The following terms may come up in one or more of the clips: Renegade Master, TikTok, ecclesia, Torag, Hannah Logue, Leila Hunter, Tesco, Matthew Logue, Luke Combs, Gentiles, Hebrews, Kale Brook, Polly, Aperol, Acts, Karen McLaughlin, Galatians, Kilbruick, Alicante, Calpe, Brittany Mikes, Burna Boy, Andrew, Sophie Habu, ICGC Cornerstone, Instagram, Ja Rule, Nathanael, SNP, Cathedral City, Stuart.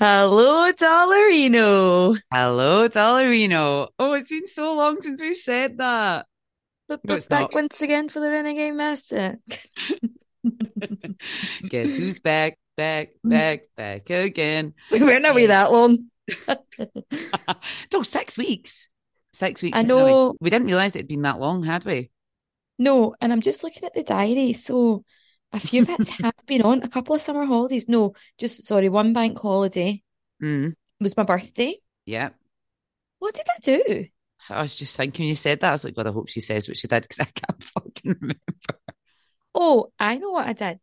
Hello, Dollarino. Oh, it's been so long since we've said that. But no, it's back not. Once again for the Renegade Master. Guess who's back again. Where are we that long? Oh, 6 weeks. 6 weeks. I know. We didn't realise it'd been that long, had we? No, and I'm just looking at the diary, so a few bits have been on. A couple of summer holidays. No, just, sorry, one bank holiday. It was my birthday. Yeah. What did I do? So I was just thinking when you said that, I was like, God, I hope she says what she did because I can't fucking remember. Oh, I know what I did.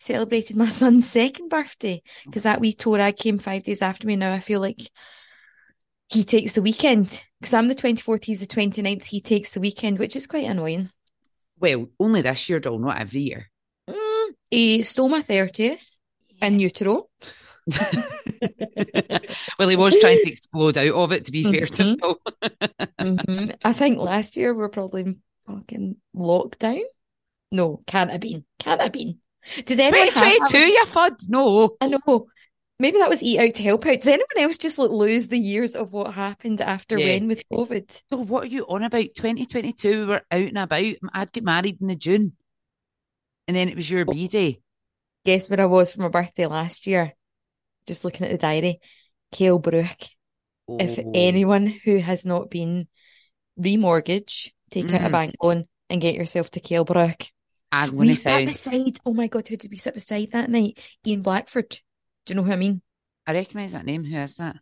Celebrated my son's second birthday because that wee Torag came 5 days after me. Now I feel like he takes the weekend because I'm the 24th, he's the 29th. He takes the weekend, which is quite annoying. Well, only this year, doll, not every year. He stole my 30th in utero. Well, he was trying to explode out of it, to be fair to him. I think last year we were probably fucking locked down. No, can't have been. Does anyone 2022, you fud? No. I know. Maybe that was eat out to help out. Does anyone else just like lose the years of what happened after when with COVID? So what are you on about? 2022, we were out and about. I'd get married in the June. And then it was your B-day. Guess where I was for my birthday last year? Just looking at the diary. Kale Brook. Oh. If anyone who has not been remortgage, take out a bank loan and get yourself to Kale Brook. We sat beside, oh my God, who did we sit beside that night? Ian Blackford. Do you know who I mean? I recognise that name. Who is that?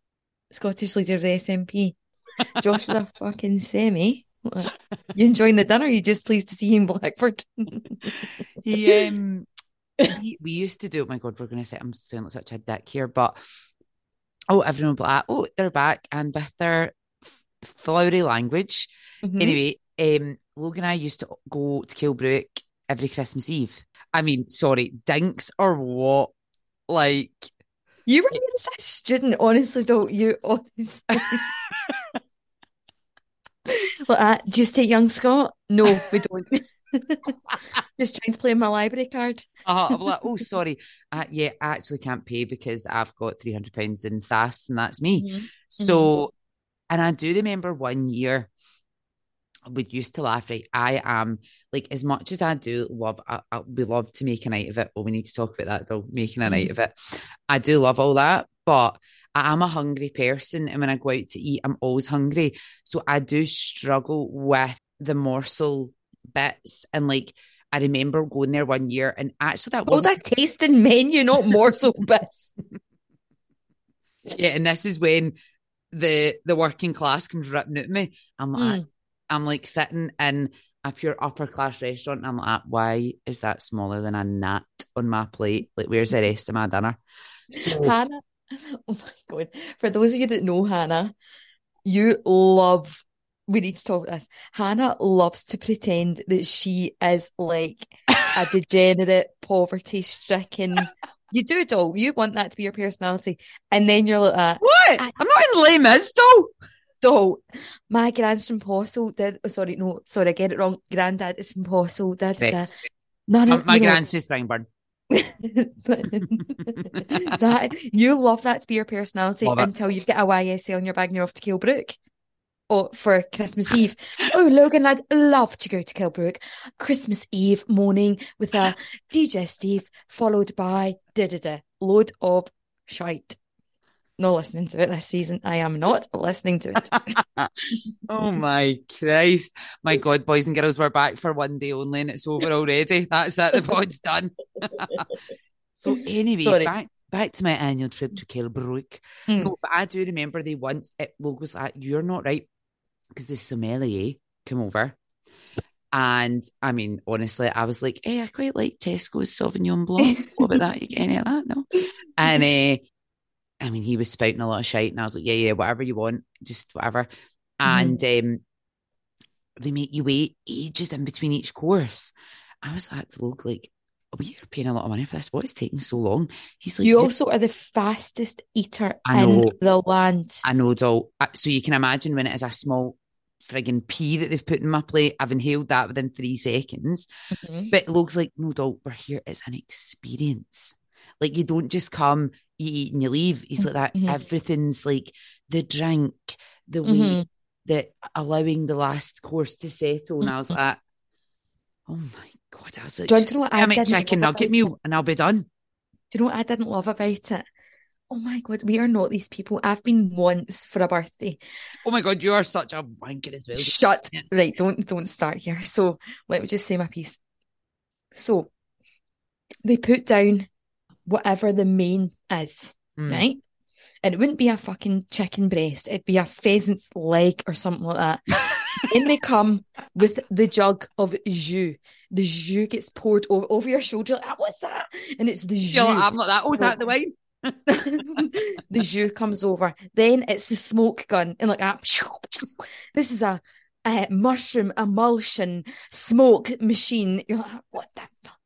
Scottish leader of the SNP. Josh the fucking semi. You enjoying the dinner? You just pleased to see Ian Blackford? We used to do, oh my God, we're going to say, I'm sounding like such a dick here, but oh, everyone black, oh, they're back and with their flowery language. Anyway, Logan and I used to go to Kilbruick every Christmas Eve. I mean, sorry, dinks or what? Like, you were such a student, honestly, don't you? Honestly. Do you take young Scott? No, we don't. Just trying to play my library card. I'm like, oh, sorry. Yeah, I actually can't pay because I've got £300 in SAS and that's me. So, and I do remember one year we used to laugh, right? I am, like, as much as I do love, we love to make a night of it. Oh, we need to talk about that, though, making a night of it. I do love all that, but I'm a hungry person, and when I go out to eat, I'm always hungry. So I do struggle with the morsel bits, and like I remember going there one year, and actually that was that tasting menu, not morsel bits. Yeah, and this is when the working class comes ripping at me. I'm like, I'm like sitting in a pure upper class restaurant, and I'm like, why is that smaller than a gnat on my plate? Like, where's the rest of my dinner? So, Hannah. Oh my God. For those of you that know Hannah, we need to talk about this. Hannah loves to pretend that she is like a degenerate, poverty stricken. You do it all. You want that to be your personality. And then you're like that. What? I'm not in Les Mis, doll. Doll. My grand's from Postle. Sorry, I get it wrong. Granddad is from Postle. No, my grand's from Springburn. That you love that to be your personality until you've got a YSL in your bag and you're off to Kilbruick for Christmas Eve. Oh, Logan, I'd love to go to Kilbruick Christmas Eve morning with a DJ Steve followed by load of shite. Not listening to it this season. I am not listening to it. Oh my Christ. My God, boys and girls, we're back for one day only and it's over already. That's it. The pod's done. So anyway, back to my annual trip to Kilbruick. No, but I do remember they once, Logue was like, you're not right, because the sommelier came over. And I mean, honestly, I was like, hey, I quite like Tesco's Sauvignon Blanc. What about that? You get any of that? No. And I mean, he was spouting a lot of shite and I was like, yeah, whatever you want, just whatever. And they make you wait ages in between each course. I was like to Logue, like, we are paying a lot of money for this. What is taking so long? He's like, you also are the fastest eater in the land. I know, doll. So you can imagine when it is a small frigging pea that they've put in my plate, I've inhaled that within 3 seconds. But Logue's like, no, doll, we're here. It's an experience. Like, you don't just come you eat and you leave. He's like that. Mm-hmm. Everything's like the drink, the way mm-hmm. that allowing the last course to settle. And I was like, oh my God. I was like, I chicken nugget meal and I'll be done. Do you know what I didn't love about it? Oh my God, we are not these people. I've been once for a birthday. Oh my God, you are such a wanker as well. Shut. Right, don't start here. So let me just say my piece. So they put down whatever the main is, right? And it wouldn't be a fucking chicken breast. It'd be a pheasant's leg or something like that. Then they come with the jug of jus. The jus gets poured over your shoulder. Like, what's that? And it's the jus. Like, I'm not that. Oh, is that the wine? The jus comes over. Then it's the smoke gun. And like that. This is a mushroom emulsion smoke machine. You're like, what the fuck?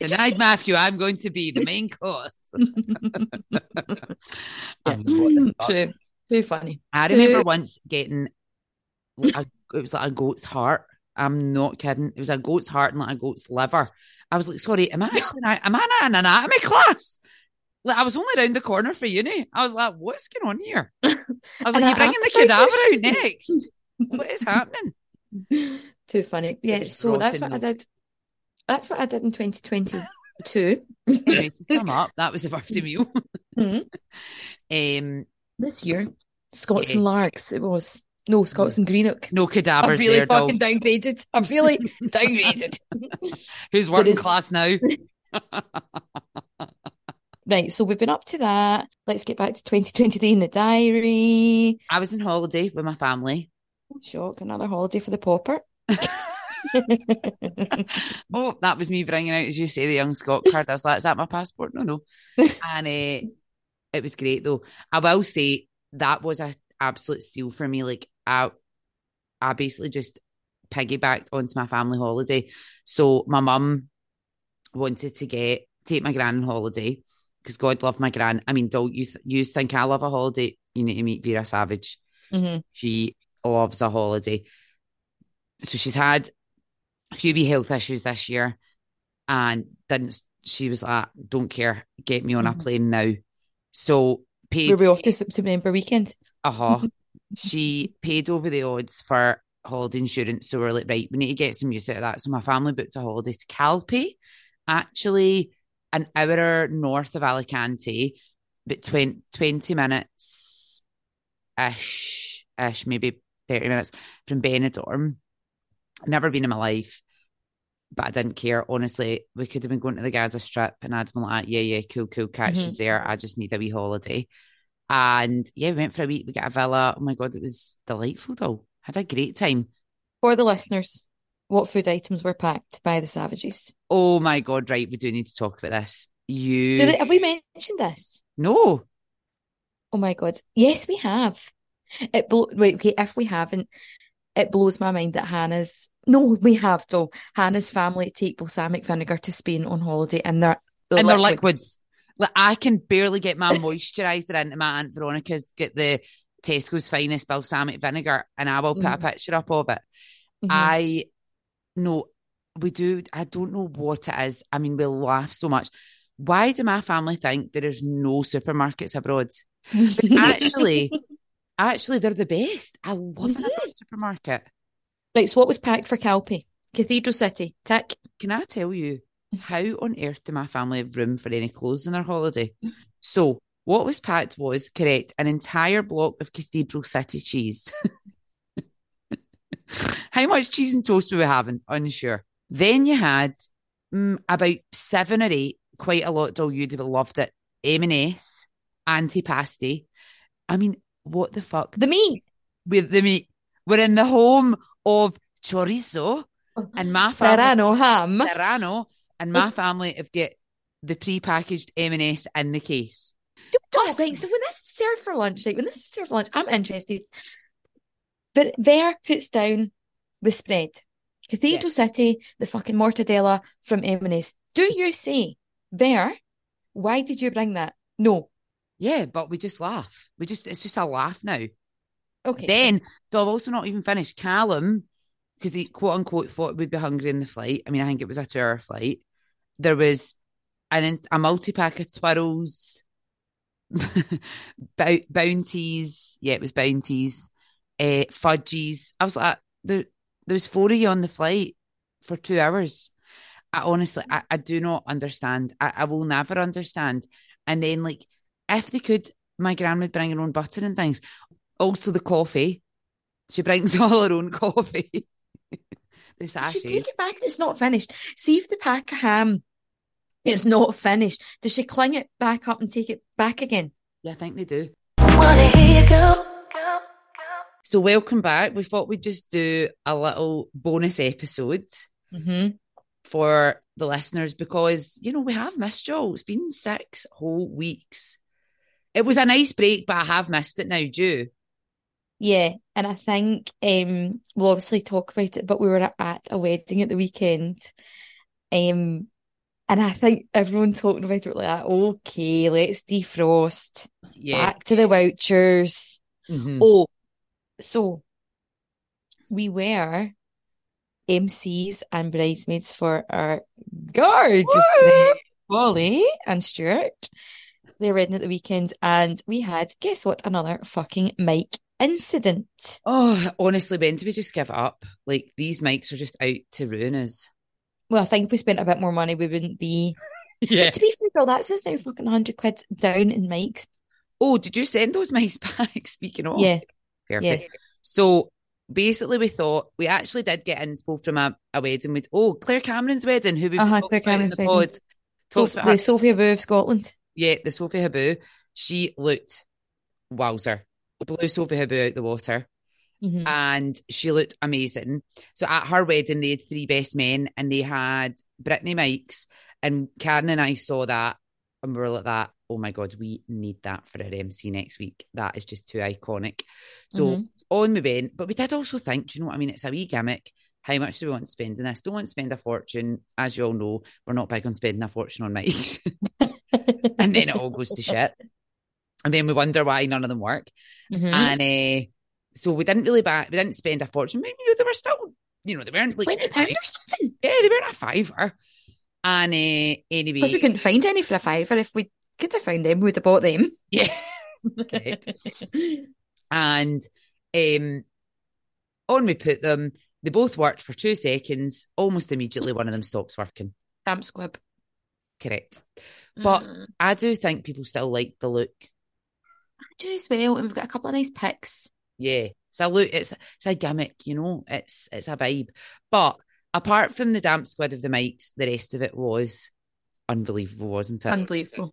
Tonight, Matthew, I'm going to be the main course. True, funny. I remember once getting, it was like a goat's heart. I'm not kidding. It was a goat's heart and like a goat's liver. I was like, sorry, am I in an anatomy class? Like, I was only round the corner for uni. I was like, what's going on here? I was like, you're bringing the cadaver out next. What is happening? Too funny. Yeah, so that's what I did. That's what I did in 2022. Anyway, to sum up, that was a birthday meal. This year, Scots and Larks, it was. No, Scots and Greenock. No cadavers. I'm really fucking downgraded. I'm really downgraded. Who's working class now? Right, so we've been up to that. Let's get back to 2023 in the diary. I was on holiday with my family. Shock, another holiday for the pauper. Oh, that was me bringing out, as you say, the Young Scot card. I was like, is that my passport? No. And it was great though. I will say that was an absolute steal for me. Like I basically just piggybacked onto my family holiday. So my mum wanted to take my gran on holiday because God love my gran. I mean, don't you think I love a holiday? You need to meet Vera Savage. Mm-hmm. She loves a holiday. So she's had a few wee health issues this year and she was like, don't care, get me on a plane now. So paid. Were we off to September weekend? She paid over the odds for holiday insurance. So we're like, right, we need to get some use out of that. So my family booked a holiday to Calpe, actually an hour north of Alicante, but 20 minutes-ish, maybe 30 minutes from Benidorm. Never been in my life, but I didn't care. Honestly, we could have been going to the Gaza Strip and I'd been like, yeah, cool, catch us there. I just need a wee holiday. And yeah, we went for a week. We got a villa. Oh my God, it was delightful though. Had a great time. For the listeners, what food items were packed by the Savages? Oh my God, right. We do need to talk about this. Have we mentioned this? No. Oh my God. Yes, we have. If we haven't, it blows my mind that Hannah's family take balsamic vinegar to Spain on holiday and their liquids. Like, I can barely get my moisturiser into my Aunt Veronica's, get the Tesco's finest balsamic vinegar, and I will put a picture up of it. I don't know what it is. I mean, we laugh so much. Why do my family think there is no supermarkets abroad? But actually, they're the best. I love a supermarket. Right, so what was packed for Calpe? Cathedral City. Tick. Can I tell you, how on earth did my family have room for any clothes on their holiday? So what was packed was, correct, an entire block of Cathedral City cheese. How much cheese and toast were we having? Unsure. Then you had about 7 or 8, quite a lot, all you'd have loved it, M&S, antipasti. I mean, what the fuck? The meat. With the meat. We're in the home of chorizo and my family. Serrano. And my family have got the pre-packaged M&S in the case. Right, so when this is served for lunch, I'm interested. But Vera puts down the spread. Cathedral City, the fucking mortadella from M&S. Do you say, Vera, why did you bring that? No. Yeah, but we just laugh. It's just a laugh now. Okay. Then, so I've also not even finished. Callum, because he quote unquote thought we'd be hungry in the flight. I mean, I think it was a 2-hour flight. There was a multi pack of Twirls, Bounties. Yeah, it was Bounties. Fudgies. I was like, there was four of you on the flight for 2 hours. I honestly, I do not understand. I will never understand. And then, like, if they could, my gran would bring her own butter and things. Also the coffee. She brings all her own coffee. She take it back if it's not finished. See if the pack of ham is not finished. Does she cling it back up and take it back again? Yeah, I think they do. Wanna hear you go. So welcome back. We thought we'd just do a little bonus episode for the listeners because, you know, we have missed y'all. It's been 6 whole weeks. It was a nice break, but I have missed it now, do. Yeah, and I think we'll obviously talk about it, but we were at a wedding at the weekend, and I think everyone talking about it like that, okay, let's defrost, back to the vouchers. Oh, so we were MCs and bridesmaids for our gorgeous friend, Polly and Stuart. They were in at the weekend, and we had, guess what, another fucking mic incident. Oh, honestly, when do we just give up? Like, these mics are just out to ruin us. Well, I think if we spent a bit more money, we wouldn't be. Yeah. But to be fair, girl, that's us now fucking 100 quid down in mics. Oh, did you send those mics back? Speaking of. Yeah. Perfect. Yeah. So basically, we thought we actually did get inspo from a wedding with, Claire Cameron's wedding, who we've talked about in the pod. The Sophie Habu of Scotland. Yeah, the Sophie Habu. She looked wowzer. Blew Sophie Habu out the water, and she looked amazing. So at her wedding, they had 3 best men, and they had Brittany Mikes, and Karen and I saw that, and we were like that, oh my God, we need that for our MC next week. That is just too iconic. So on we went, but we did also think, do you know what I mean? It's a wee gimmick. How much do we want to spend? And I still want to spend a fortune. As you all know, we're not big on spending a fortune on mics. And then it all goes to shit. And then we wonder why none of them work. And so we didn't really we didn't spend a fortune. Maybe, you know, they were still, you know, they weren't like £20 or something. Yeah, they weren't a £5. And anyway. Because we couldn't find any for a £5. If we could have found them, we would have bought them. Yeah. Correct. And on we put them. They both worked for 2 seconds. Almost immediately, one of them stops working. Damn squib. Correct. But I do think people still like the look. I do as well, and we've got a couple of nice pics. Yeah, it's a look. It's a gimmick, you know. It's a vibe. But apart from the damp squid of the mics, the rest of it was unbelievable, wasn't it? Unbelievable.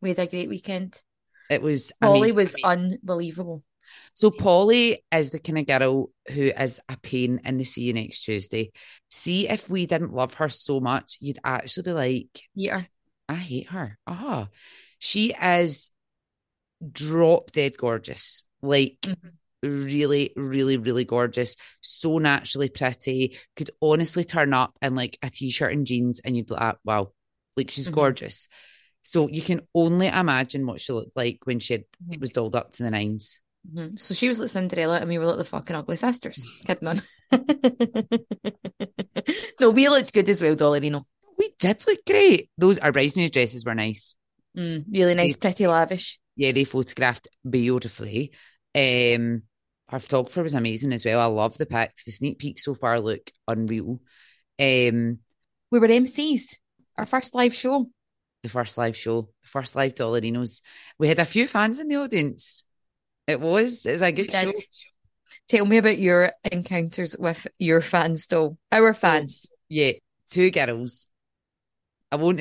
We had a great weekend. It was. Polly was unbelievable. So Polly is the kind of girl who is a pain in the see you next Tuesday. See, if we didn't love her so much, you'd actually be like, yeah, I hate her. She is drop dead gorgeous. Like, really, really, really gorgeous. So naturally pretty. Could honestly turn up in like a t-shirt and jeans and you'd be like, wow, like she's gorgeous. So you can only imagine what she looked like when she had, it was dolled up to the nines. So she was like Cinderella and we were like the fucking ugly sisters. Kidding on. No, we looked good as well, Dollarino. We did look great. Those, our bridesmaids' dresses were nice. Really nice, pretty lavish. Yeah, they photographed beautifully. Our photographer was amazing as well. I love the pics. The sneak peeks so far look unreal. We were MCs. Our first live show. The first live show. The first live Dollarinos. We had a few fans in the audience. It was a good show. Tell me about your encounters with your fans, though. Our fans. Yeah, 2 girls. I won't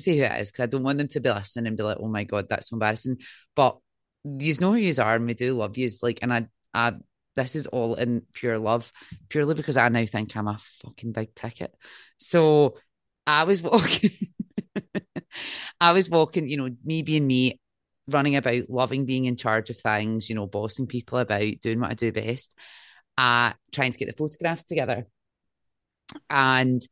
say who it is because I don't want them to be listening and be like, oh my God, that's so embarrassing. But you know who you are and we do love you. Like, and I this is all in pure love, purely because I now think I'm a fucking big ticket. So I was walking, you know, me being me, running about, loving being in charge of things, you know, bossing people about, doing what I do best, trying to get the photographs together. And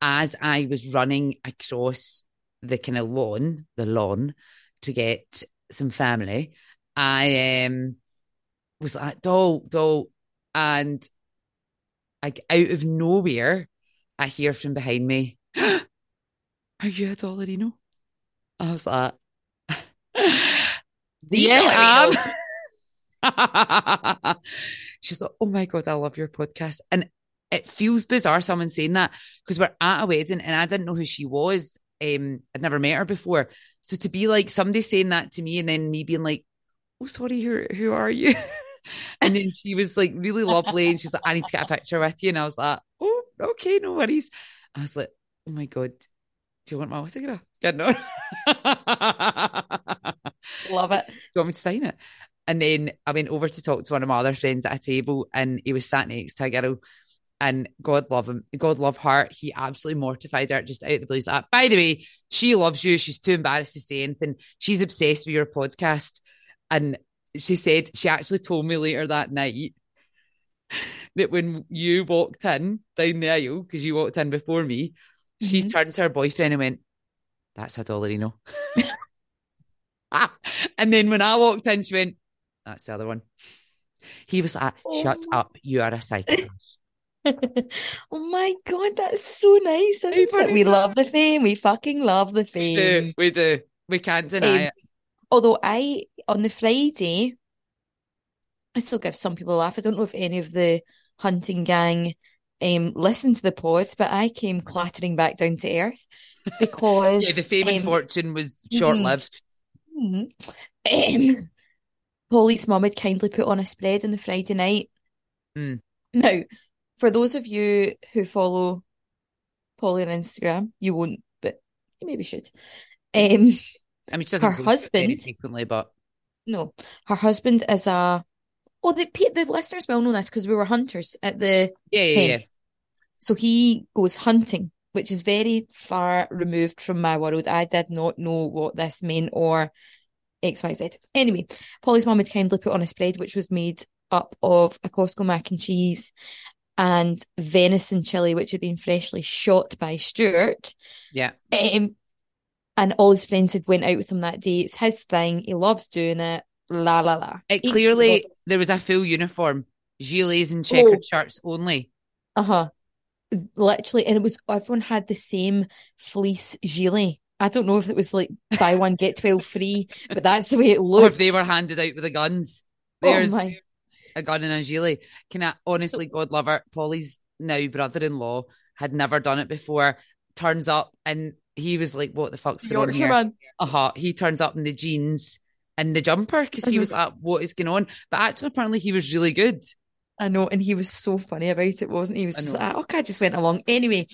as I was running across the kind of lawn to get some family, I was like, doll. And out of nowhere, I hear from behind me, are you a Dollarino? I was like, Yeah, she was like, oh my God, I love your podcast. And it feels bizarre someone saying that, because we're at a wedding and I didn't know who she was. I'd never met her before. So to be like somebody saying that to me and then me being like, oh, sorry, who are you? And then she was like really lovely and she's like, I need to get a picture with you. And I was like, oh, okay, no worries. I was like, oh my God, do you want my autograph? Yeah, no. Love it. Do you want me to sign it? And then I went over to talk to one of my other friends at a table and he was sat next to a girl and God love him. God love her. He absolutely mortified her just out of the blue. Like, by the way, she loves you. She's too embarrassed to say anything. She's obsessed with your podcast. And she said, she actually told me later that night that when you walked in down the aisle, because you walked in before me, mm-hmm. she turned to her boyfriend and went, that's a Dollarino. And then when I walked in, she went, that's the other one. He was like, shut up, you are a psychopath. Oh my God, that's so nice. We love the fame. We fucking love the fame. We do. We can't deny it. Although on the Friday, I still give some people a laugh. I don't know if any of the hunting gang listened to the pod, but I came clattering back down to earth because... yeah, the fame and fortune was short-lived. Polly's mum had kindly put on a spread on the Friday night. Mm. Now, for those of you who follow Polly on Instagram, you won't, but you maybe should. I mean, she doesn't post frequently, but... No, her husband is a... Oh, the listeners will know this because we were hunters at the... Yeah. So he goes hunting, which is very far removed from my world. I did not know what this meant or... XYZ. Anyway, Polly's mum had kindly put on a spread which was made up of a Costco mac and cheese and venison chili, which had been freshly shot by Stuart. Yeah. And all his friends had went out with him that day. It's his thing. He loves doing it. La, la, la. There was a full uniform. Gilets and checkered shirts only. Uh-huh. Literally. And it was, everyone had the same fleece gilet. I don't know if it was like buy one, get 12 free, but that's the way it looked. Or if they were handed out with the guns. There's a gun and a gilet. Can I honestly, God love her, Polly's now brother-in-law had never done it before, turns up and he was like, what the fuck's going on here? Man. He turns up in the jeans and the jumper because he was like, what is going on? But actually, apparently he was really good. I know, and he was so funny about it, wasn't he? He was just like, okay, I just went along. Anyway,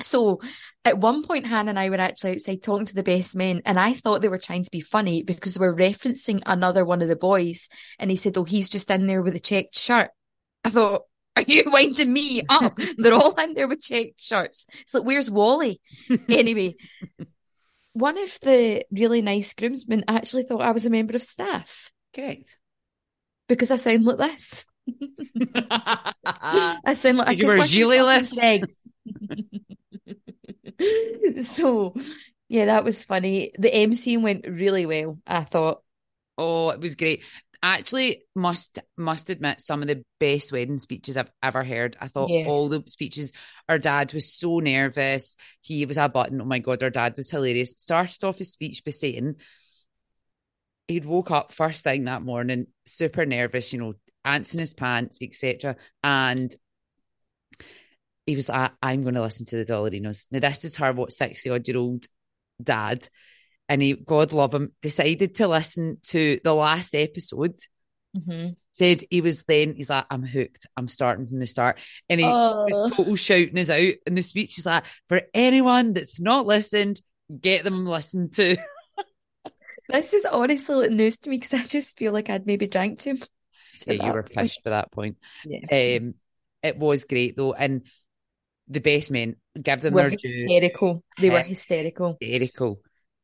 so... At one point, Hannah and I were actually outside talking to the best men, and I thought they were trying to be funny because they were referencing another one of the boys, and he said, oh, he's just in there with a checked shirt. I thought, are you winding me up? They're all in there with checked shirts. It's like, where's Wally? Anyway, one of the really nice groomsmen actually thought I was a member of staff. Correct. Because I sound like this. I sound like you were giletless. So, yeah, that was funny. The emceeing went really well, I thought. Oh, it was great. Actually, must admit, some of the best wedding speeches I've ever heard. I thought all the speeches, our dad was so nervous. He was a button. Oh, my God, our dad was hilarious. Started off his speech by saying he'd woke up first thing that morning, super nervous, you know, ants in his pants, etc. And... he was like, I'm going to listen to the Dollarinos. Now, this is her, 60-odd-year-old dad. And he, God love him, decided to listen to the last episode. Mm-hmm. Said he was then, he's like, I'm hooked. I'm starting from the start. And he was total shouting us out. And the speech is like, for anyone that's not listened, get them listened to. This is honestly news to me because I just feel like I'd maybe drank too much. Yeah, you were pushed by that point. Yeah. It was great, though. And the best men, give them their due. They were hysterical.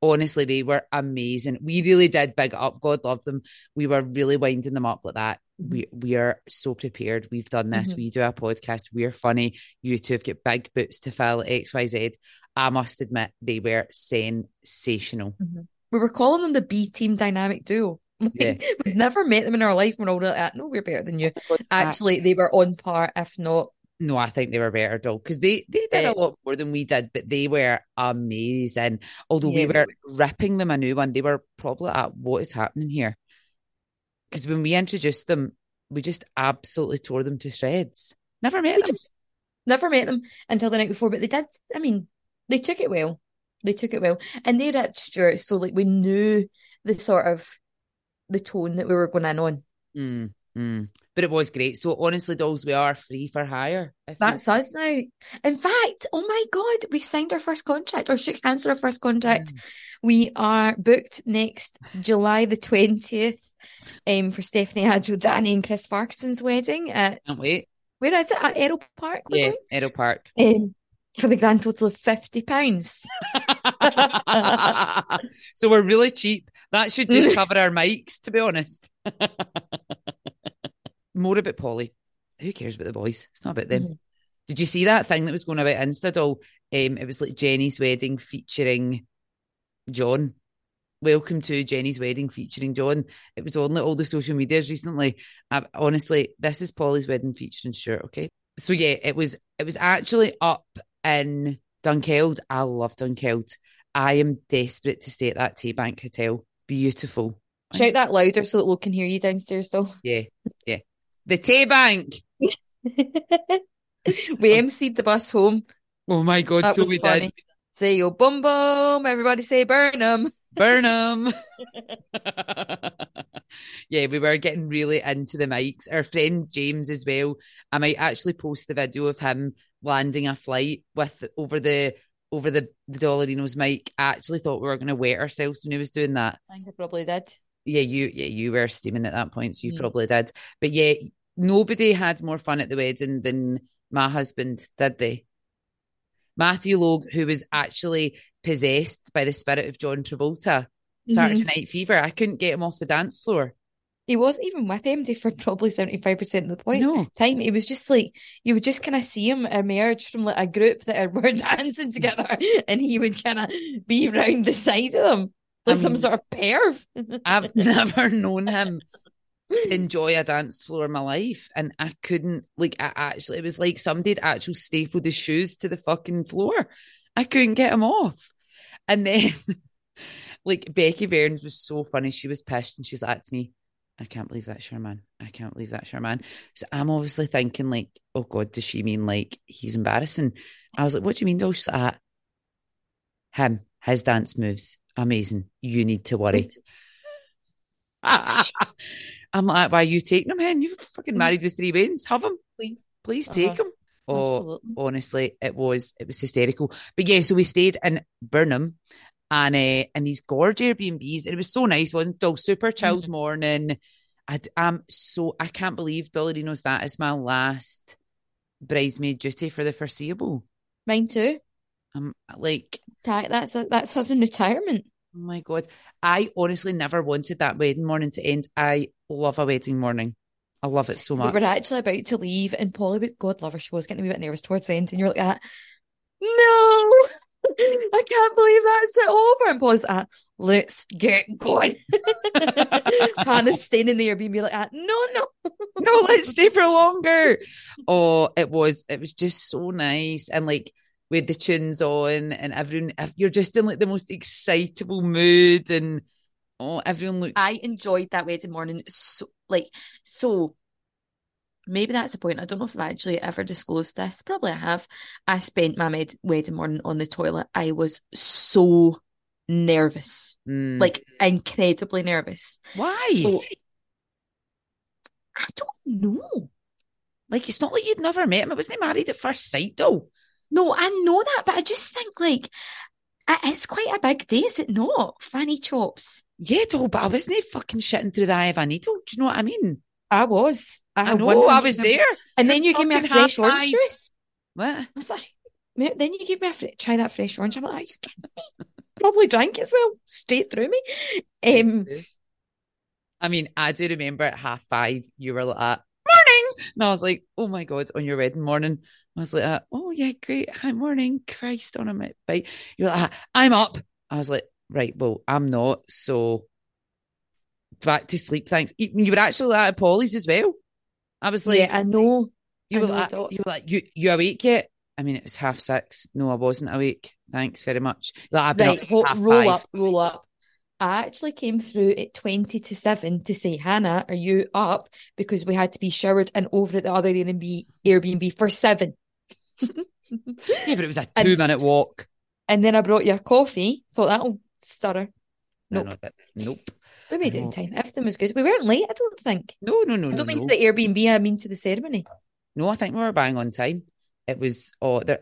Honestly, they were amazing. We really did big up. God love them. We were really winding them up like that. Mm-hmm. We are so prepared. We've done this. Mm-hmm. We do a podcast. We're funny. You two have got big boots to fill, XYZ. I must admit, they were sensational. Mm-hmm. We were calling them the B-team dynamic duo. We've never met them in our life. We're all like, no, we're better than you. Actually, they were on par, if not No, I think they were better, though, because they did a lot more than we did, but they were amazing. Although we were ripping them a new one, they were probably at what is happening here. Because when we introduced them, we just absolutely tore them to shreds. Never met them until the night before, but they did. I mean, they took it well. And they ripped Stuart, so like we knew the sort of the tone that we were going in on. But it was great. So honestly, dolls, we are free for hire. That's us now. In fact, oh my God, we signed our first contract or shook hands on our first contract. We are booked next July the 20th for Stephanie Adjo, Danny and Chris Farquharson's wedding. Can't wait. Where is it? At Errol Park? Yeah, Errol Park. For the grand total of £50. So we're really cheap. That should just cover our mics, to be honest. More about Polly. Who cares about the boys? It's not about them. Did you see that thing that was going about Instadoll? It was like Jenny's wedding featuring John. Welcome to Jenny's wedding featuring John. It was on like, all the social medias recently. Honestly, this is Polly's wedding featuring Stuart, okay? So yeah, it was actually up in Dunkeld. I love Dunkeld. I am desperate to stay at that Taybank hotel. Beautiful. Shout that louder so that Lowe can hear you downstairs, though. Yeah. The Taybank. We emceed the bus home. Oh my God, that so was we funny. Did. Say yo bum bum, everybody say Birnam. Birnam. Yeah, we were getting really into the mics. Our friend James as well. I might actually post the video of him landing a flight with over the Dollarino's mic. I actually thought we were going to wet ourselves when he was doing that. I think I probably did. Yeah, you were steaming at that point, so you probably did. But yeah, nobody had more fun at the wedding than my husband, did they? Matthew Logue, who was actually possessed by the spirit of John Travolta, Saturday Night Fever. I couldn't get him off the dance floor. He wasn't even with MD for probably 75% of the time. It was just like, you would just kind of see him emerge from like a group that were dancing together and he would kind of be round the side of them like some sort of perv. I've never known him to enjoy a dance floor in my life. And I couldn't, like, it was like somebody had actually stapled his shoes to the fucking floor. I couldn't get him off. And then, like, Becky Burns was so funny. She was pissed and she's like to me, I can't believe that, Sherman. So I'm obviously thinking, like, oh God, does she mean like he's embarrassing? I was like, what do you mean though? She's like, him, his dance moves, amazing. You need to worry. I'm like, why are you taking him, hen? You're fucking married with three babies. Have him. Please take him. Oh, absolutely. Honestly, it was hysterical. But yeah, so we stayed in Birnam. And these gorgeous Airbnbs, and it was so nice, wasn't it? Super chilled morning. I can't believe Dollarino's. That is my last bridesmaid duty for the foreseeable. Mine too. That's us in retirement. Oh my God, I honestly never wanted that wedding morning to end. I love a wedding morning. I love it so much. We were actually about to leave, and Polly, God love her, she was getting a wee bit nervous towards the end, and you were like, "No." I can't believe that's it over. And Paul's like, let's get going. Hannah's staying in the Airbnb like that. No, let's stay for longer. Oh, it was just so nice. And like we had the tunes on and everyone, you're just in like the most excitable mood and everyone looks. I enjoyed that wedding morning so maybe that's a point. I don't know if I've actually ever disclosed this. Probably I have. I spent my wedding morning on the toilet. I was so nervous. Like, incredibly nervous. Why? So, I don't know. Like, it's not like you'd never met him. It wasn't married at first sight, though. No, I know that, but I just think, like, it's quite a big day, is it not? Fanny chops. Yeah, though, but I wasn't fucking shitting through the eye of a needle. Do you know what I mean? I was. I know, I was there. And then you gave me a fresh orange juice. What? I was like, then you gave me try that fresh orange. I'm like, are you kidding me? Probably drank it as well, straight through me. I mean, I do remember at 5:30, you were like, morning! And I was like, oh my God, on your wedding morning. I was like, oh yeah, great. Hi, morning. Christ on a bike. You were like, I'm up. I was like, right, well, I'm not. So back to sleep, thanks. You were actually at Polly's as well. I was like, yeah, I know. You were awake yet? I mean, it was 6:30. No, I wasn't awake. Thanks very much. Like, I've been up since 5. Roll up. I actually came through at 6:40 to say, Hannah, are you up? Because we had to be showered and over at the other Airbnb for 7. Yeah, but it was a 2-minute walk. And then I brought you a coffee. Thought that'll stir her. Nope. We made it in time. Everything was good. We weren't late, I don't think. No. I don't mean to the Airbnb, I mean to the ceremony. No, I think we were bang on time. It was, if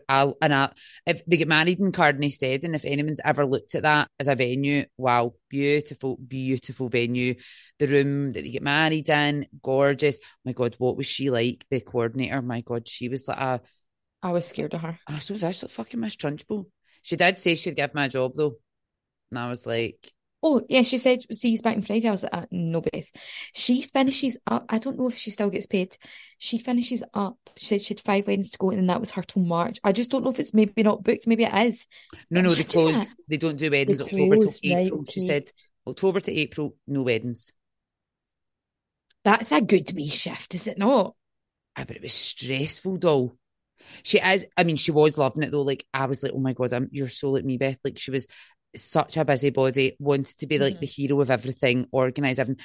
they get married in Cardney Stead, and if anyone's ever looked at that as a venue, wow, beautiful, beautiful venue. The room that they get married in, gorgeous. My God, what was she like, the coordinator? My God, she was like a... I was scared of her. I was actually fucking Miss Trunchbull. She did say she'd give me a job, though. And I was like... Oh, yeah, she said, see you back on Friday. I was like, no, Beth. She finishes up. I don't know if she still gets paid. She finishes up. She said she had 5 weddings to go, and that was her till March. I just don't know if it's maybe not booked. Maybe it is. No, they close. That. They don't do weddings October to April. Right, she said October to April, no weddings. That's a good wee shift, is it not? Ah, but it was stressful, doll. She is. I mean, she was loving it, though. Like, I was like, oh, my God, you're so like me, Beth. Like, she was... such a busybody, wanted to be like the hero of everything, organise everything.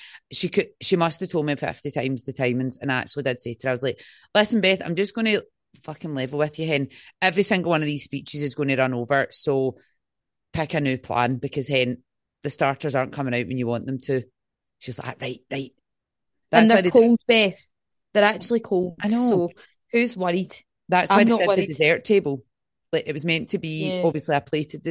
She must have told me 50 times the timings, and I actually did say to her, I was like, listen, Beth, I'm just going to fucking level with you, hen. Every single one of these speeches is going to run over, so pick a new plan, because, hen, the starters aren't coming out when you want them to. She was like, right. That's and they're cold, Beth. They're actually cold. I know. So who's worried? That's why they did the dessert table. Like, it was meant to be, obviously, a plated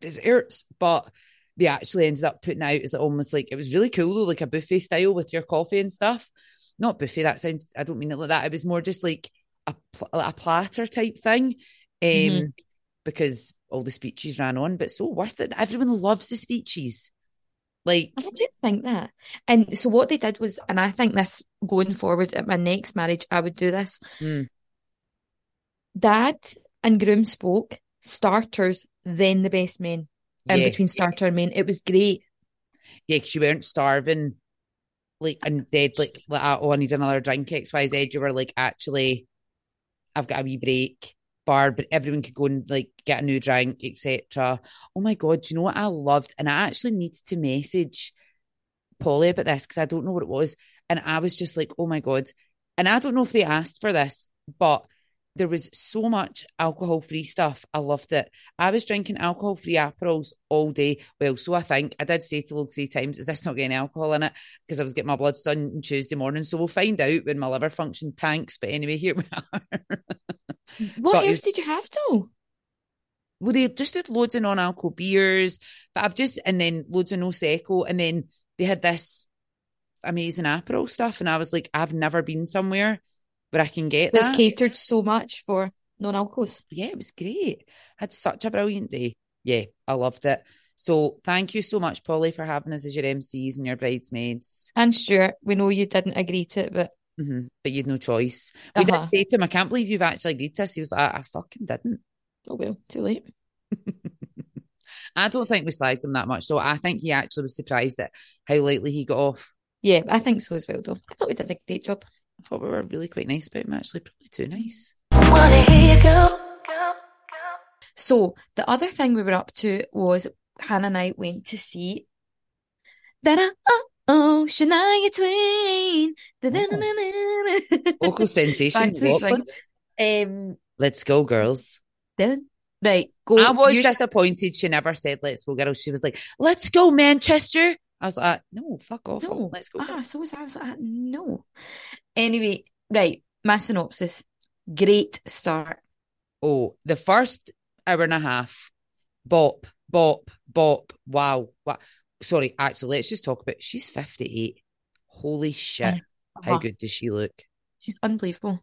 desserts, but they actually ended up putting out as almost like, it was really cool though, like a buffet style with your coffee and stuff. Not buffet, that sounds, I don't mean it like that. It was more just like a platter type thing, because all the speeches ran on, but so worth it. Everyone loves the speeches. Like, I do think that. And so what they did was, and I think this going forward at my next marriage, I would do this. Dad and groom spoke, starters, then the best men, and between starter and men, it was great. Yeah, because you weren't starving, like, and dead, like, oh, I need another drink, XYZ. You were like, actually, I've got a wee break, bar, but everyone could go and like get a new drink, etc. Oh my God, do you know what I loved? And I actually needed to message Polly about this, because I don't know what it was, and I was just like, oh my God. And I don't know if they asked for this, but there was so much alcohol-free stuff. I loved it. I was drinking alcohol-free Aperols all day. Well, so I think. I did say to Logue 3 times, is this not getting alcohol in it? Because I was getting my bloods done on Tuesday morning. So we'll find out when my liver function tanks. But anyway, here we are. What else did you have, though? Well, they just did loads of non-alcohol beers. But and then loads of no seco. And then they had this amazing Aperol stuff. And I was like, I've never been somewhere but I can get that. It's catered so much for non-alcos. Yeah, it was great. Had such a brilliant day. Yeah, I loved it. So thank you so much, Polly, for having us as your MCs and your bridesmaids. And Stuart, we know you didn't agree to it, but you'd no choice. We did say to him, I can't believe you've actually agreed to this. He was like, I fucking didn't. Oh, well, too late. I don't think we slagged him that much, so I think he actually was surprised at how lightly he got off. Yeah, I think so as well, though. I thought we did a great job. I thought we were really quite nice about him, actually. Probably too nice. So, the other thing we were up to was Hannah and I went to see Shania Twain. Vocal sensation. Let's go, girls. Right, go. I was disappointed she never said, let's go, girls. She was like, let's go, Manchester. I was like, no, fuck off. No. Let's go. So was I. I was like, no. Anyway, right, my synopsis. Great start. Oh, the first hour and a half. Bop, bop, bop. Wow. Sorry, actually, let's just talk about, she's 58. Holy shit. How good does she look? She's unbelievable.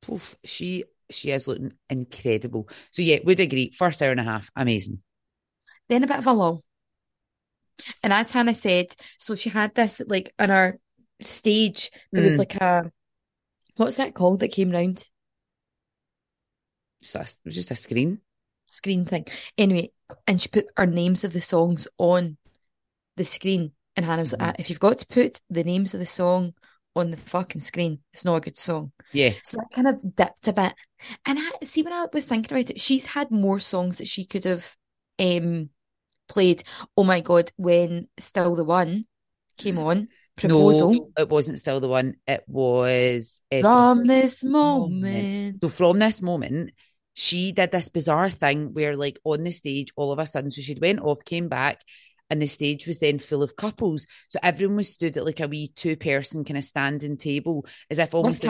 Poof, she is looking incredible. So yeah, would agree. First hour and a half, amazing. Then a bit of a lull. And as Hannah said, so she had this, like, on our stage, there was like a, what's that called that came round? So it was just a screen thing. Anyway, and she put our names of the songs on the screen. And Hannah was like, if you've got to put the names of the song on the fucking screen, it's not a good song. Yeah. So that kind of dipped a bit. And I see, when I was thinking about it, she's had more songs that she could have played. Oh my God, when Still the One came on, Proposal. No, it wasn't Still the One. It was... From this moment. So From This Moment, she did this bizarre thing where, like, on the stage, all of a sudden, so she'd went off, came back, and the stage was then full of couples. So everyone was stood at, like, a wee two-person kind of standing table, as if almost...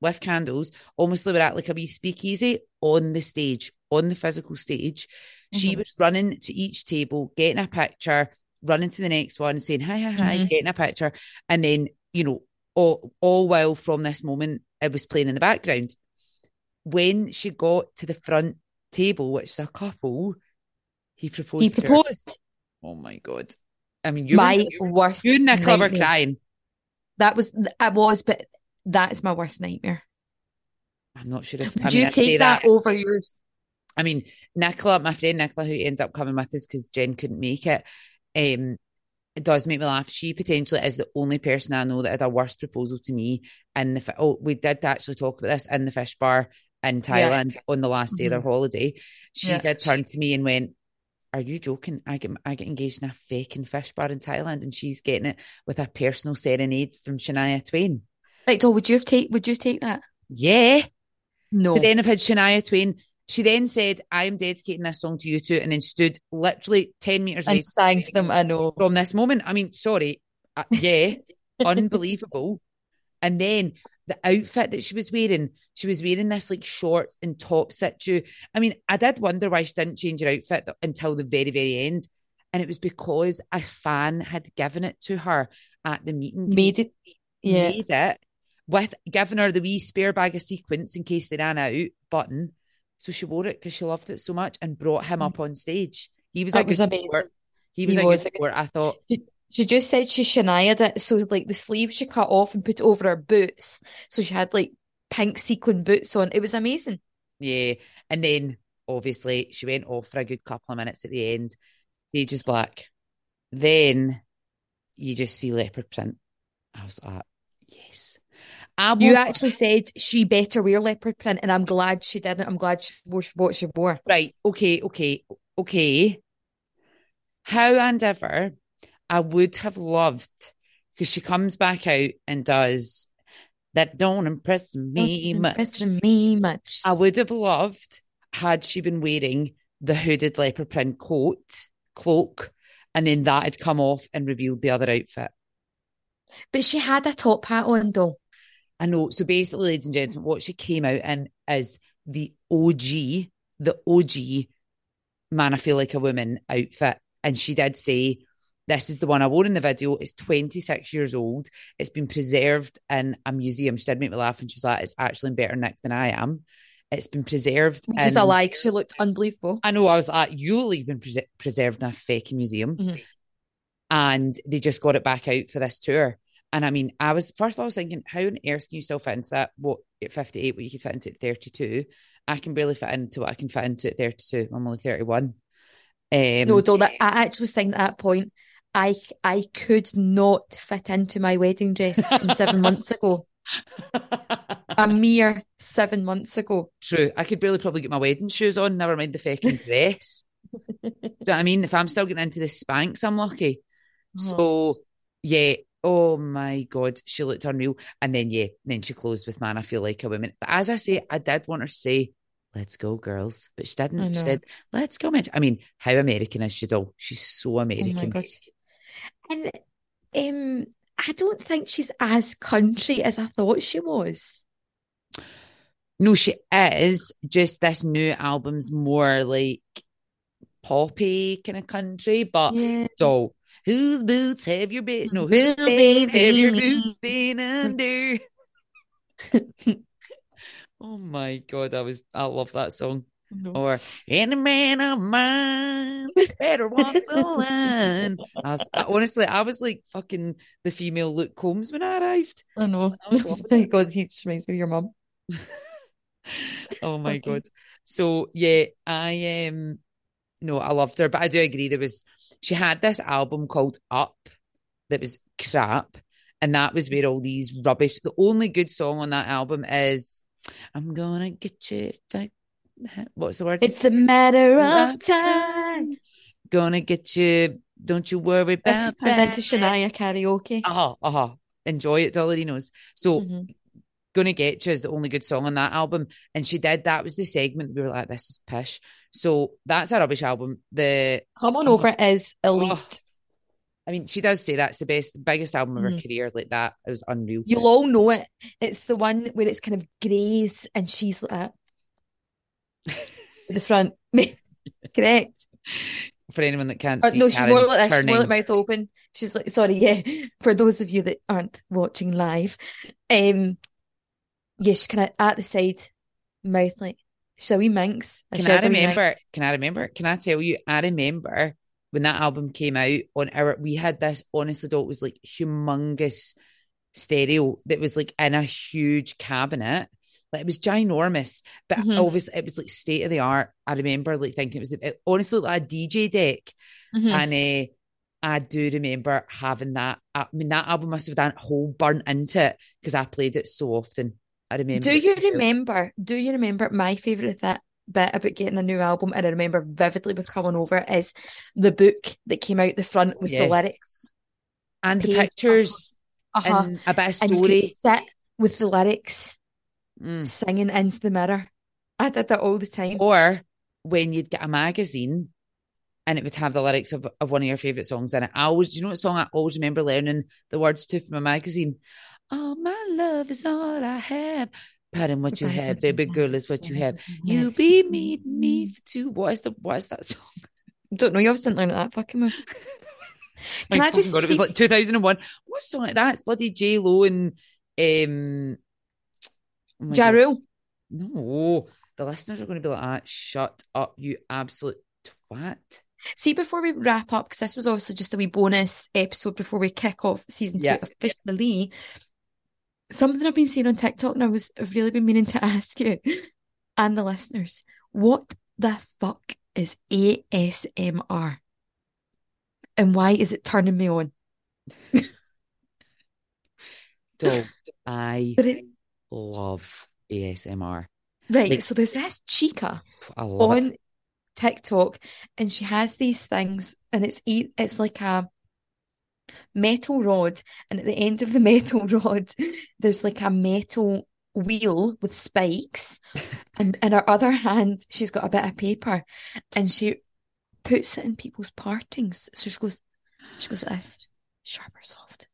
With candles. Almost they were at, like, a wee speakeasy on the stage, on the physical stage. Mm-hmm. She was running to each table, getting a picture, running to the next one, saying, hi, mm-hmm. getting a picture. And then, you know, all while From This Moment, it was playing in the background. When she got to the front table, which was a couple, he proposed. Oh my God. I mean, my worst. You and Nicola were crying. I was, but that is my worst nightmare. I'm not sure if... Would you take that over yours? I mean, Nicola, my friend Nicola, who ended up coming with us because Jen couldn't make it, it does make me laugh. She potentially is the only person I know that had a worse proposal to me. We did actually talk about this in the fish bar in Thailand on the last day mm-hmm. of their holiday. She did turn to me and went, "Are you joking? I get engaged in a faking fish bar in Thailand, and she's getting it with a personal serenade from Shania Twain." Right. So would you take that? Yeah. No. But then I've had Shania Twain. She then said, "I'm dedicating this song to you two," and then stood literally 10 metres away. And sang to them, I know. From This Moment. I mean, sorry. Yeah. Unbelievable. And then the outfit that she was wearing this like shorts and top situ. I mean, I did wonder why she didn't change her outfit until the very, very end. And it was because a fan had given it to her at the meeting. Made it with giving her the wee spare bag of sequins in case they ran out button. So she wore it because she loved it so much and brought him up on stage. He was a good sport, I thought. She just said she Shania'd it. So, like, the sleeves she cut off and put over her boots. So she had, like, pink sequin boots on. It was amazing. Yeah. And then, obviously, she went off for a good couple of minutes at the end. Stage is black. Then you just see leopard print. I was like, yes. You actually said she better wear leopard print, and I'm glad she didn't. I'm glad she wore what she wore. Right. Okay. However, I would have loved, because she comes back out and does that don't impress me much. I would have loved had she been wearing the hooded leopard print cloak, and then that had come off and revealed the other outfit. But she had a top hat on, though. I know. So basically, ladies and gentlemen, what she came out in is the OG Man I Feel Like a Woman outfit. And she did say, "This is the one I wore in the video. It's 26 years old. It's been preserved in a museum." She did make me laugh, and she was like, "It's actually in better nick than I am. It's been preserved." Which is a lie, because she looked unbelievable. I know. I was like, "You'll even preserved in a fake museum." Mm-hmm. And they just got it back out for this tour. And I mean, I was thinking, how on earth can you still fit into that? What, at 58, what you could fit into at 32? I can barely fit into what I can fit into at 32. I'm only 31. I actually was thinking at that point, I could not fit into my wedding dress from 7 months ago. A mere 7 months ago. True. I could barely probably get my wedding shoes on, never mind the feckin' dress. Do you know what I mean? If I'm still getting into the Spanx, I'm lucky. So, yeah. Oh my God, she looked unreal. And then, then she closed with Man I Feel Like a Woman. But as I say, I did want her to say, "Let's go, girls." But she didn't. She said, "Let's go, man." I mean, how American is she, though? She's so American. Oh my God. And I don't think she's as country as I thought she was. No, she is. Just this new album's more like poppy kind of country, but so. Whose boots have your been? No, whose boots have your boots been under? Oh my God, I love that song. No. Or "Any man of mine better walk the line." I was like fucking the female Luke Combs when I arrived. I know. Oh my God, he just reminds me of your mum. Oh my God. So yeah, I loved her, but I do agree she had this album called Up that was crap, And that was where all these rubbish. The only good song on that album is I'm Gonna Get You. What's the word? It's a matter of time. Gonna get you. Don't you worry about that. And then to Shania karaoke. Enjoy it, Dollarino's. So Gonna Get You is the only good song on that album. And she did. That was the segment. We were like, this is pish. So that's a rubbish album. The Come On Over is elite. I mean, she does say that's the best, biggest album of her career. Like that, it was unreal. You'll all know it. It's the one where it's kind of greys and she's like that. The front. Correct. For anyone that can't see, no, she's more like this. She's more like mouth open. She's like, sorry, yeah. For those of you that aren't watching live, yeah, she's kind of at the side, mouth like, shall we minx? Can I tell you? I remember when that album came out on our, we had this, honestly, it was like humongous stereo that was like in a huge cabinet. Like it was ginormous, but obviously it was like state of the art. I remember like thinking it was honestly like a DJ deck. And I do remember having that. I mean, that album must have done a whole burn into it because I played it so often. I remember. Do you remember my favourite bit about getting a new album? And I remember vividly with Come On Over is the book that came out the front with the lyrics and the pictures and a bit of story. And you could sit with the lyrics. Singing into the mirror. I did that all the time. Or when you'd get a magazine and it would have the lyrics of one of your favourite songs in it. Do you know what song I always remember learning the words to from a magazine? Oh, my love is all I have. Pardon what you have, baby girl is what you have. You be me for two. What is that song? Don't know. You obviously didn't learn that fucking one. Can I just God, it was like 2001. What song like that? It's bloody J-Lo and... Oh Ja Rule. No, the listeners are going to be like, ah, shut up, you absolute twat. See, before we wrap up, because this was obviously just a wee bonus episode before we kick off season 2 officially, something I've been seeing on TikTok and I've really been meaning to ask you and the listeners, what the fuck is ASMR? And why is it turning me on? Love ASMR. Right, so there's this chica on TikTok and she has these things and it's like a metal rod and at the end of the metal rod there's like a metal wheel with spikes and in her other hand she's got a bit of paper and she puts it in people's partings. So she goes like this, sharp or soft.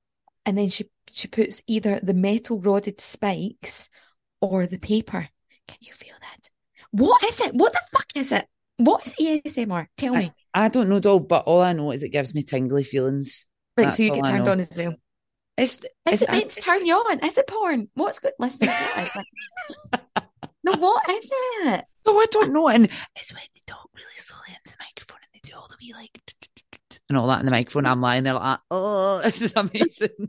And then she puts either the metal rodded spikes or the paper. Can you feel that? What is it? What the fuck is it? What is ASMR? Tell me. I don't know, doll, but all I know is it gives me tingly feelings. Like, so you get turned on as well. Is it meant to turn you on? Is it porn? What's good? Listen, what is it? No, what is it? No, I don't know. And it's when they talk really slowly into the microphone and they do all the wee like... and all that in the microphone. I'm lying there like, oh, this is amazing.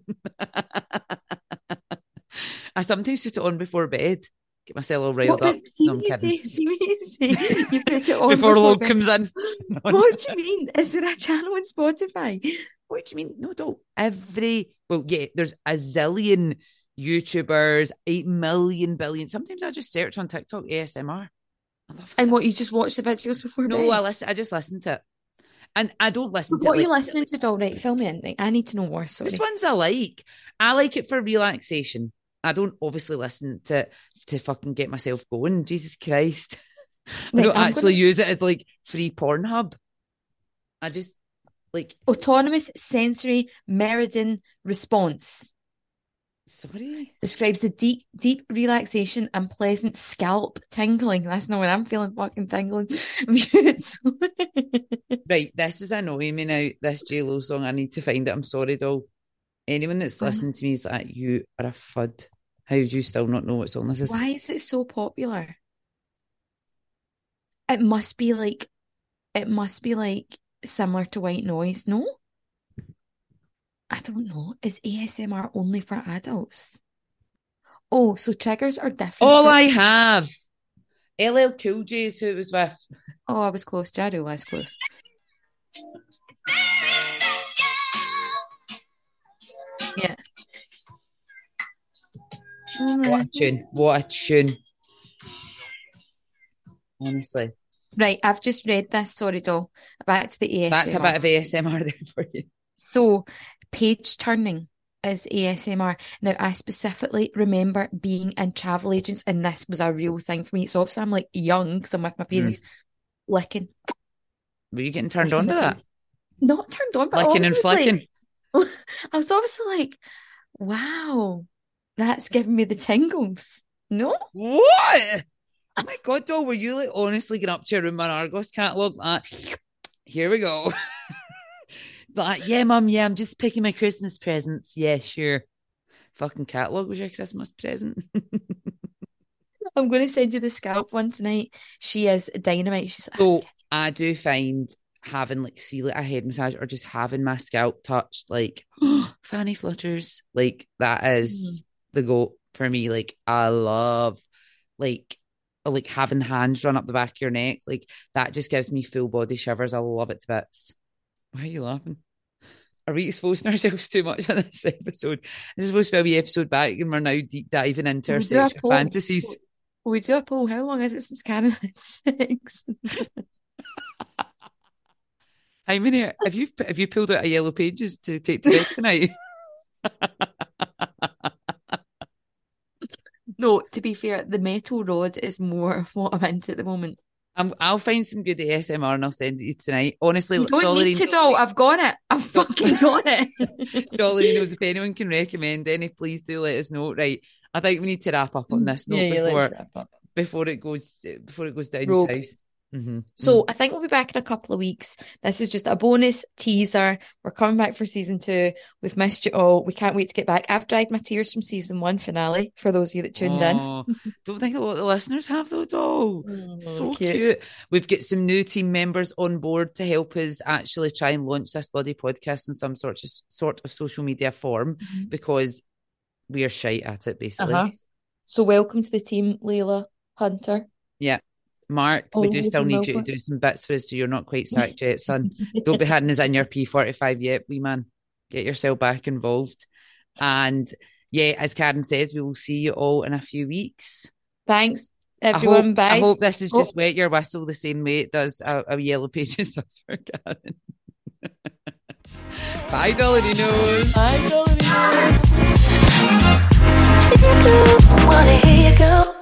I sometimes put it on before bed, get myself all riled up. You put it on before Logue comes in. What do you mean? Is there a channel on Spotify? What do you mean? No, don't. There's a zillion YouTubers, 8 billion. Sometimes I just search on TikTok ASMR. I love it. And what, you just watch the videos before bed? No, I just listen to it. And I don't listen to it. What are you listening to, doll? Right, fill me in. Like, I need to know more. Sorry. There's ones I like. I like it for relaxation. I don't obviously listen to fucking get myself going. Jesus Christ. Right, I'm actually gonna use it as like free Pornhub. I just like... Autonomous sensory meridian response. Sorry? Describes the deep relaxation and pleasant scalp tingling. That's not what I'm feeling, fucking tingling. Right, this is annoying me now, this J-Lo song. I need to find it. I'm sorry, doll. Anyone that's listening to me is like, you are a fud. How do you still not know what song this is? Why is it so popular? It must be like similar to White Noise, no? I don't know. Is ASMR only for adults? Oh, so triggers are different. All I have. LL Cool J is who it was with. Oh, I was close. Ja Rule was close. Yeah. What a tune. Honestly. Right, I've just read this. Sorry, doll. Back to the ASMR. That's a bit of ASMR there for you. So, page turning is ASMR. Now, I specifically remember being in travel agents, and this was a real thing for me. So, obviously, I'm like young because I'm with my parents. Licking. Were you getting turned on to that? Not turned on, but licking and flicking. Like, I was obviously like, wow, that's giving me the tingles. No? What? Oh my God, doll, were you like honestly getting up to your room and Argos catalogue? Here we go. Like, yeah, Mum, yeah, I'm just picking my Christmas presents. Yeah, sure. Fucking catalogue was your Christmas present. I'm going to send you the scalp one tonight. She is dynamite. She's like, so I do find having like, see, like a head massage or just having my scalp touched, like, fanny flutters. Like, that is the goat for me. Like, I love, like having hands run up the back of your neck, like that just gives me full body shivers. I love it to bits. Why are you laughing? Are we exposing ourselves too much on this episode? This is supposed to be the episode back, and we're now deep diving into our sexual fantasies. We do a poll. How long is it since Karen had sex? How many? Have you pulled out a Yellow Pages to take to bed tonight? No, to be fair, the metal rod is more of what I'm into at the moment. I'll find some good ASMR and I'll send it to you tonight. Honestly, you don't need to, doll. I've got it. I've fucking got it. Dollarino, if anyone can recommend any, please do let us know. Right, I think we need to wrap up on this note before it goes down south. Mm-hmm. So I think we'll be back in a couple of weeks. This is just a bonus teaser. We're coming back for season 2. We've missed you all. We can't wait to get back. I've dried my tears from season 1 finale for those of you that tuned in. Don't think a lot of the listeners have though, doll. So cute. We've got some new team members on board to help us actually try and launch this bloody podcast in some sort of social media form because we are shite at it basically. So welcome to the team, Leila Hunter. Yeah. Mark, we do still need you to do some bits for us, so you're not quite sacked yet, son. Don't be handing us in your P45 yet, wee man. Get yourself back involved. And yeah, as Karen says, we will see you all in a few weeks. Thanks, everyone. Bye. I hope this is just wet your whistle the same way it does a Yellow Pages does for Karen. Bye, Dollarinos. Bye, Dollarinos. If you do wanna hear you go.